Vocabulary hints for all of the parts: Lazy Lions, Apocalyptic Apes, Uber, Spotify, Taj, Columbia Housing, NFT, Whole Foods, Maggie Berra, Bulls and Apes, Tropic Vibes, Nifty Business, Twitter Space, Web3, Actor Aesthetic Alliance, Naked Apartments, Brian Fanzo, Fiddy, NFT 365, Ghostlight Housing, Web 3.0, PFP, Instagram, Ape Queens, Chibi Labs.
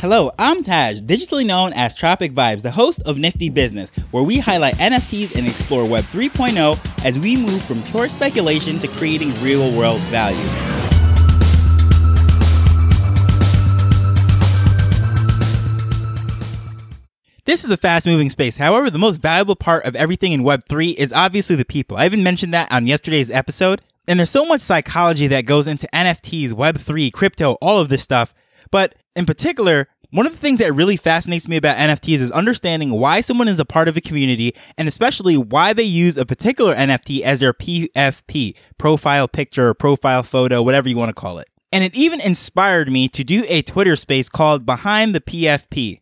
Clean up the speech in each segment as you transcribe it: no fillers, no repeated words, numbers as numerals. Hello, I'm Taj, digitally known as Tropic Vibes, the host of Nifty Business, where we highlight NFTs and explore Web 3.0 as we move from pure speculation to creating real-world value. This is a fast-moving space. However, the most valuable part of everything in Web 3 is obviously the people. I even mentioned that on yesterday's episode. And there's so much psychology that goes into NFTs, Web 3, crypto, all of this stuff. But in particular, one of the things that really fascinates me about NFTs is understanding why someone is a part of a community and especially why they use a particular NFT as their PFP, profile picture or profile photo, whatever you want to call it. And it even inspired me to do a Twitter space called Behind the PFP.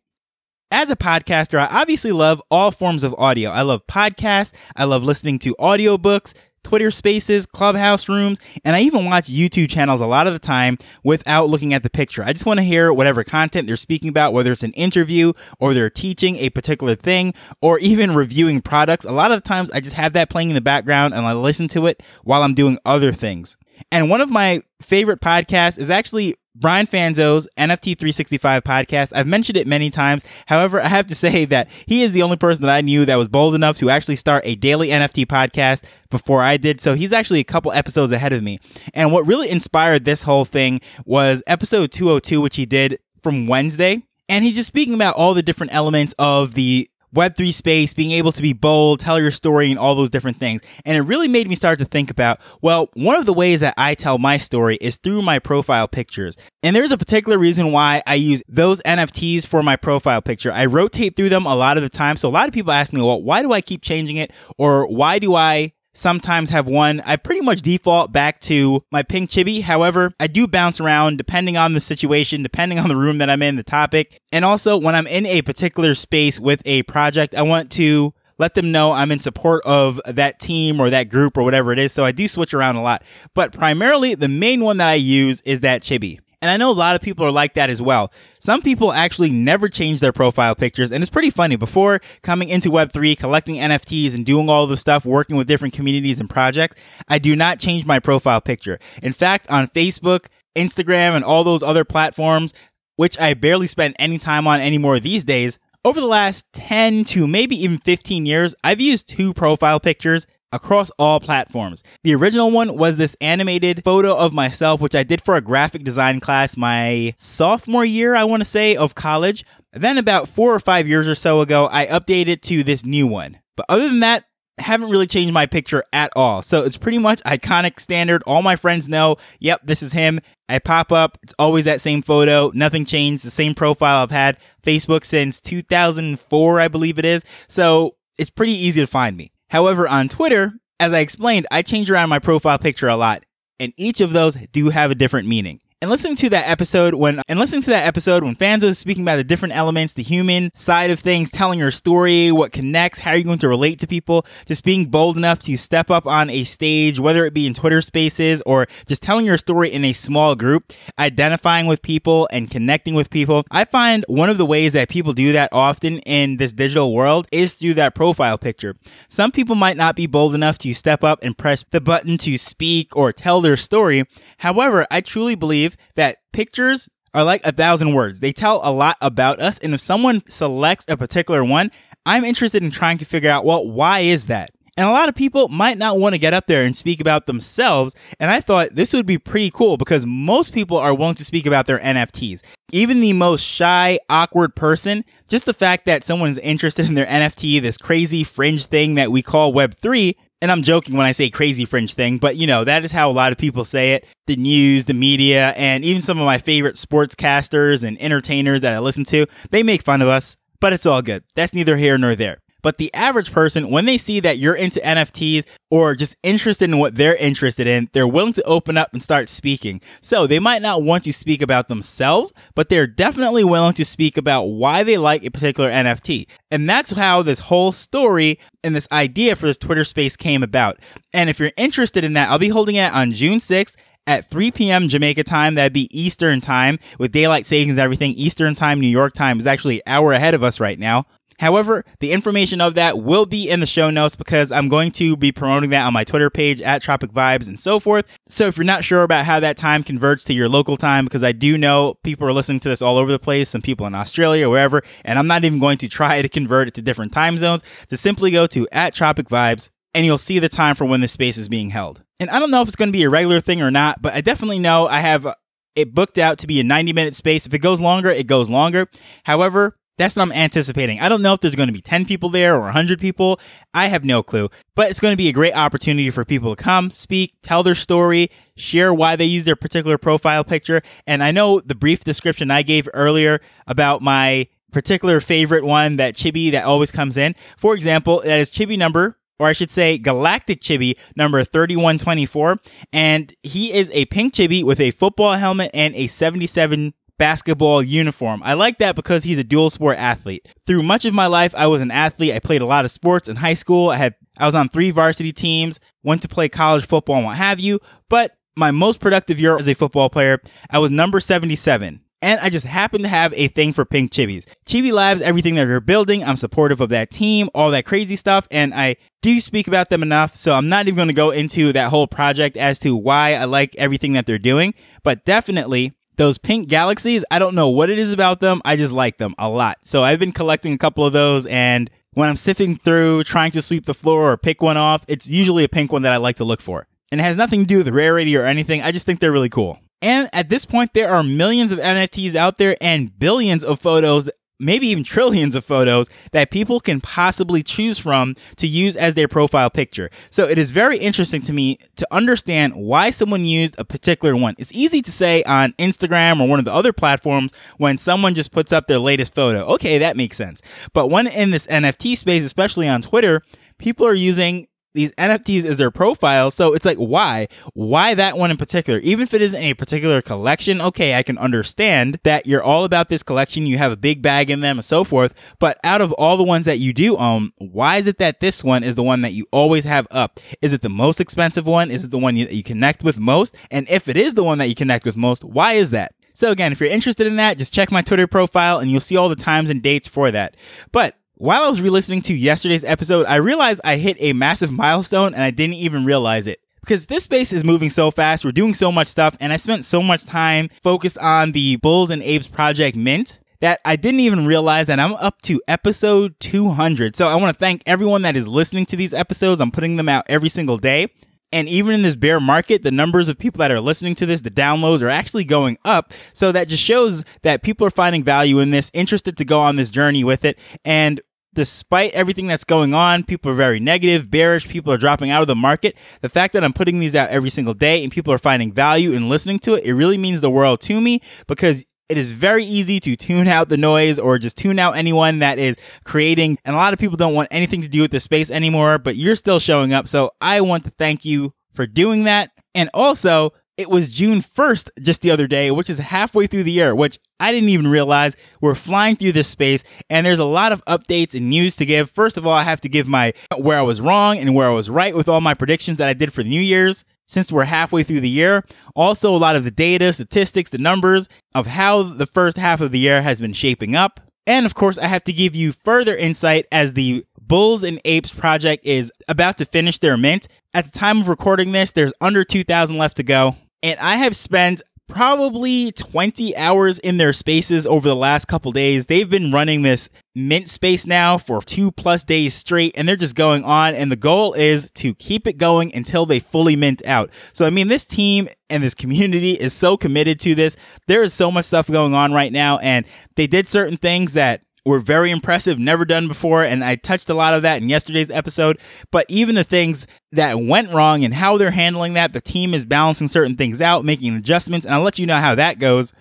As a podcaster, I obviously love all forms of audio. I love podcasts. I love listening to audiobooks, Twitter spaces, clubhouse rooms, and I even watch YouTube channels a lot of the time without looking at the picture. I just want to hear whatever content they're speaking about, whether it's an interview or they're teaching a particular thing or even reviewing products. A lot of times I just have that playing in the background and I listen to it while I'm doing other things. And one of my favorite podcasts is actually Brian Fanzo's NFT 365 podcast. I've mentioned it many times. However, I have to say that he is the only person that I knew that was bold enough to actually start a daily NFT podcast before I did. So he's actually a couple episodes ahead of me. And what really inspired this whole thing was episode 202, which he did from Wednesday. And he's just speaking about all the different elements of the Web3 space, being able to be bold, tell your story, and all those different things. And it really made me start to think about, well, one of the ways that I tell my story is through my profile pictures. And there's a particular reason why I use those NFTs for my profile picture. I rotate through them a lot of the time. So a lot of people ask me, well, why do I keep changing it? Or why do I sometimes have one? I pretty much default back to my pink chibi. However, I do bounce around depending on the situation, depending on the room that I'm in, the topic. And also when I'm in a particular space with a project, I want to let them know I'm in support of that team or that group or whatever it is. So I do switch around a lot. But primarily the main one that I use is that chibi. And I know a lot of people are like that as well. Some people actually never change their profile pictures. And it's pretty funny. Before coming into Web3, collecting NFTs and doing all the stuff, working with different communities and projects, I do not change my profile picture. In fact, on Facebook, Instagram, and all those other platforms, which I barely spend any time on anymore these days, over the last 10 to maybe even 15 years, I've used two profile pictures across all platforms. The original one was this animated photo of myself, which I did for a graphic design class my sophomore year, I want to say, of college. Then about 4 or 5 years or so ago, I updated to this new one. But other than that, haven't really changed my picture at all. So it's pretty much iconic standard. All my friends know, yep, this is him. I pop up. It's always that same photo. Nothing changed. The same profile. I've had Facebook since 2004, I believe it is. So it's pretty easy to find me. However, on Twitter, as I explained, I change around my profile picture a lot, and each of those do have a different meaning. And listening to that episode when Fanzo is speaking about the different elements, the human side of things, telling your story, what connects, how you're going to relate to people, just being bold enough to step up on a stage, whether it be in Twitter spaces or just telling your story in a small group, identifying with people and connecting with people. I find one of the ways that people do that often in this digital world is through that profile picture. Some people might not be bold enough to step up and press the button to speak or tell their story. However, I truly believe that pictures are like 1,000 words. They tell a lot about us. And if someone selects a particular one, I'm interested in trying to figure out, well, why is that? And a lot of people might not want to get up there and speak about themselves. And I thought this would be pretty cool because most people are willing to speak about their NFTs. Even the most shy, awkward person, just the fact that someone's interested in their NFT, this crazy fringe thing that we call Web3, and I'm joking when I say crazy fringe thing, but you know, that is how a lot of people say it. The news, the media, and even some of my favorite sportscasters and entertainers that I listen to, they make fun of us, but it's all good. That's neither here nor there. But the average person, when they see that you're into NFTs or just interested in what they're interested in, they're willing to open up and start speaking. So they might not want to speak about themselves, but they're definitely willing to speak about why they like a particular NFT. And that's how this whole story and this idea for this Twitter space came about. And if you're interested in that, I'll be holding it on June 6th. At 3 p.m. Jamaica time, that'd be Eastern time with daylight savings and everything. Eastern time, New York time is actually an hour ahead of us right now. However, the information of that will be in the show notes because I'm going to be promoting that on my Twitter page at Tropic Vibes and so forth. So if you're not sure about how that time converts to your local time, because I do know people are listening to this all over the place, some people in Australia or wherever, and I'm not even going to try to convert it to different time zones, to simply go to at Tropic Vibes and you'll see the time for when this space is being held. And I don't know if it's going to be a regular thing or not, but I definitely know I have it booked out to be a 90-minute space. If it goes longer, it goes longer. However, that's what I'm anticipating. I don't know if there's going to be 10 people there or 100 people. I have no clue. But it's going to be a great opportunity for people to come, speak, tell their story, share why they use their particular profile picture. And I know the brief description I gave earlier about my particular favorite one, that chibi that always comes in. For example, that is chibi number, or I should say Galactic Chibi number 3124. And he is a pink chibi with a football helmet and a 77 basketball uniform. I like that because he's a dual sport athlete. Through much of my life, I was an athlete. I played a lot of sports in high school. I was on 3 varsity teams, went to play college football and what have you. But my most productive year as a football player, I was number 77. And I just happen to have a thing for pink chibis. Chibi Labs, everything that they're building, I'm supportive of that team, all that crazy stuff, and I do speak about them enough, so I'm not even going to go into that whole project as to why I like everything that they're doing, but definitely those pink galaxies, I don't know what it is about them, I just like them a lot. So I've been collecting a couple of those, and when I'm sifting through, trying to sweep the floor or pick one off, it's usually a pink one that I like to look for. And it has nothing to do with rarity or anything, I just think they're really cool. And at this point, there are millions of NFTs out there and billions of photos, maybe even trillions of photos that people can possibly choose from to use as their profile picture. So it is very interesting to me to understand why someone used a particular one. It's easy to say on Instagram or one of the other platforms when someone just puts up their latest photo. Okay, that makes sense. But when in this NFT space, especially on Twitter, people are using these NFTs as their profile. So it's like, why? Why that one in particular? Even if it isn't a particular collection, okay, I can understand that you're all about this collection. You have a big bag in them and so forth. But out of all the ones that you do own, why is it that this one is the one that you always have up? Is it the most expensive one? Is it the one you connect with most? And if it is the one that you connect with most, why is that? So again, if you're interested in that, just check my Twitter profile and you'll see all the times and dates for that. But while I was re-listening to yesterday's episode, I realized I hit a massive milestone and I didn't even realize it. Because this space is moving so fast, we're doing so much stuff, and I spent so much time focused on the Bulls and Apes Project Mint that I didn't even realize that I'm up to episode 200. So I want to thank everyone that is listening to these episodes. I'm putting them out every single day. And even in this bear market, the numbers of people that are listening to this, the downloads are actually going up. So that just shows that people are finding value in this, interested to go on this journey with it. And despite everything that's going on, people are very negative, bearish, people are dropping out of the market. The fact that I'm putting these out every single day and people are finding value in listening to it, it really means the world to me, because it is very easy to tune out the noise or just tune out anyone that is creating. And a lot of people don't want anything to do with this space anymore, but you're still showing up. So I want to thank you for doing that. And also, it was June 1st just the other day, which is halfway through the year, which I didn't even realize. We're flying through this space and there's a lot of updates and news to give. First of all, I have to give my where I was wrong and where I was right with all my predictions that I did for New Year's, since we're halfway through the year. Also, a lot of the data, statistics, the numbers of how the first half of the year has been shaping up. And of course, I have to give you further insight as the Bulls and Apes project is about to finish their mint. At the time of recording this, there's under 2,000 left to go. And I have spent probably 20 hours in their spaces over the last couple days. They've been running this mint space now for 2+ days straight, and they're just going on. And the goal is to keep it going until they fully mint out. So, I mean, this team and this community is so committed to this. There is so much stuff going on right now, and they did certain things that were very impressive, never done before, and I touched a lot of that in yesterday's episode. But even the things that went wrong and how they're handling that, the team is balancing certain things out, making adjustments, and I'll let you know how that goes.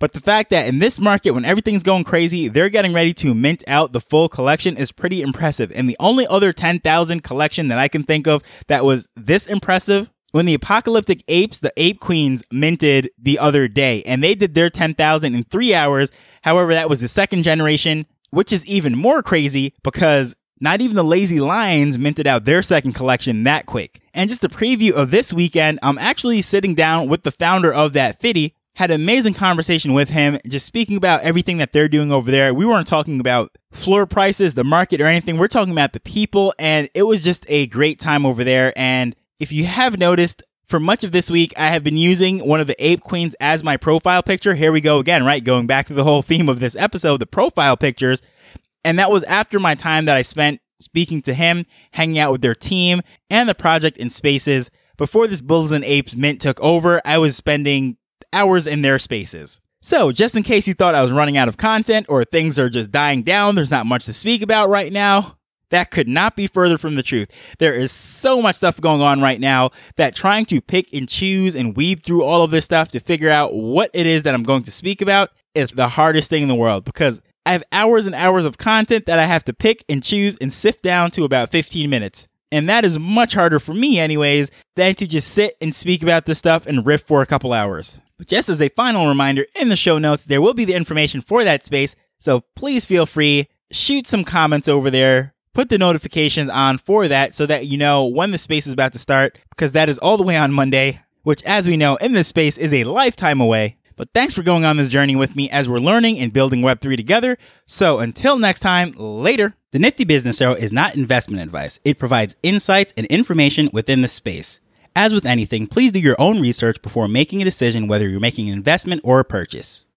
But the fact that in this market, when everything's going crazy, they're getting ready to mint out the full collection is pretty impressive. And the only other 10,000 collection that I can think of that was this impressive, when the Apocalyptic Apes, the Ape Queens, minted the other day, and they did their 10,000 in 3 hours. However, that was the second generation, which is even more crazy because not even the Lazy Lions minted out their second collection that quick. And just a preview of this weekend, I'm actually sitting down with the founder of that, Fiddy, Had an amazing conversation with him, just speaking about everything that they're doing over there. We weren't talking about floor prices, the market, or anything. We're talking about the people, and it was just a great time over there. And if you have noticed, for much of this week, I have been using one of the Ape Queens as my profile picture. Here we go again, right? Going back to the whole theme of this episode, the profile pictures. And that was after my time that I spent speaking to him, hanging out with their team, and the project in spaces. Before this Bulls and Apes mint took over, I was spending hours in their spaces. So just in case you thought I was running out of content or things are just dying down, there's not much to speak about right now, that could not be further from the truth. There is so much stuff going on right now that trying to pick and choose and weed through all of this stuff to figure out what it is that I'm going to speak about is the hardest thing in the world, because I have hours and hours of content that I have to pick and choose and sift down to about 15 minutes. And that is much harder for me anyways than to just sit and speak about this stuff and riff for a couple hours. But just as a final reminder, in the show notes, there will be the information for that space. So please feel free, shoot some comments over there, put the notifications on for that so that you know when the space is about to start, because that is all the way on Monday, which as we know in this space is a lifetime away. But thanks for going on this journey with me as we're learning and building Web3 together. So until next time, later. The Nifty Business Show is not investment advice. It provides insights and information within the space. As with anything, please do your own research before making a decision whether you're making an investment or a purchase.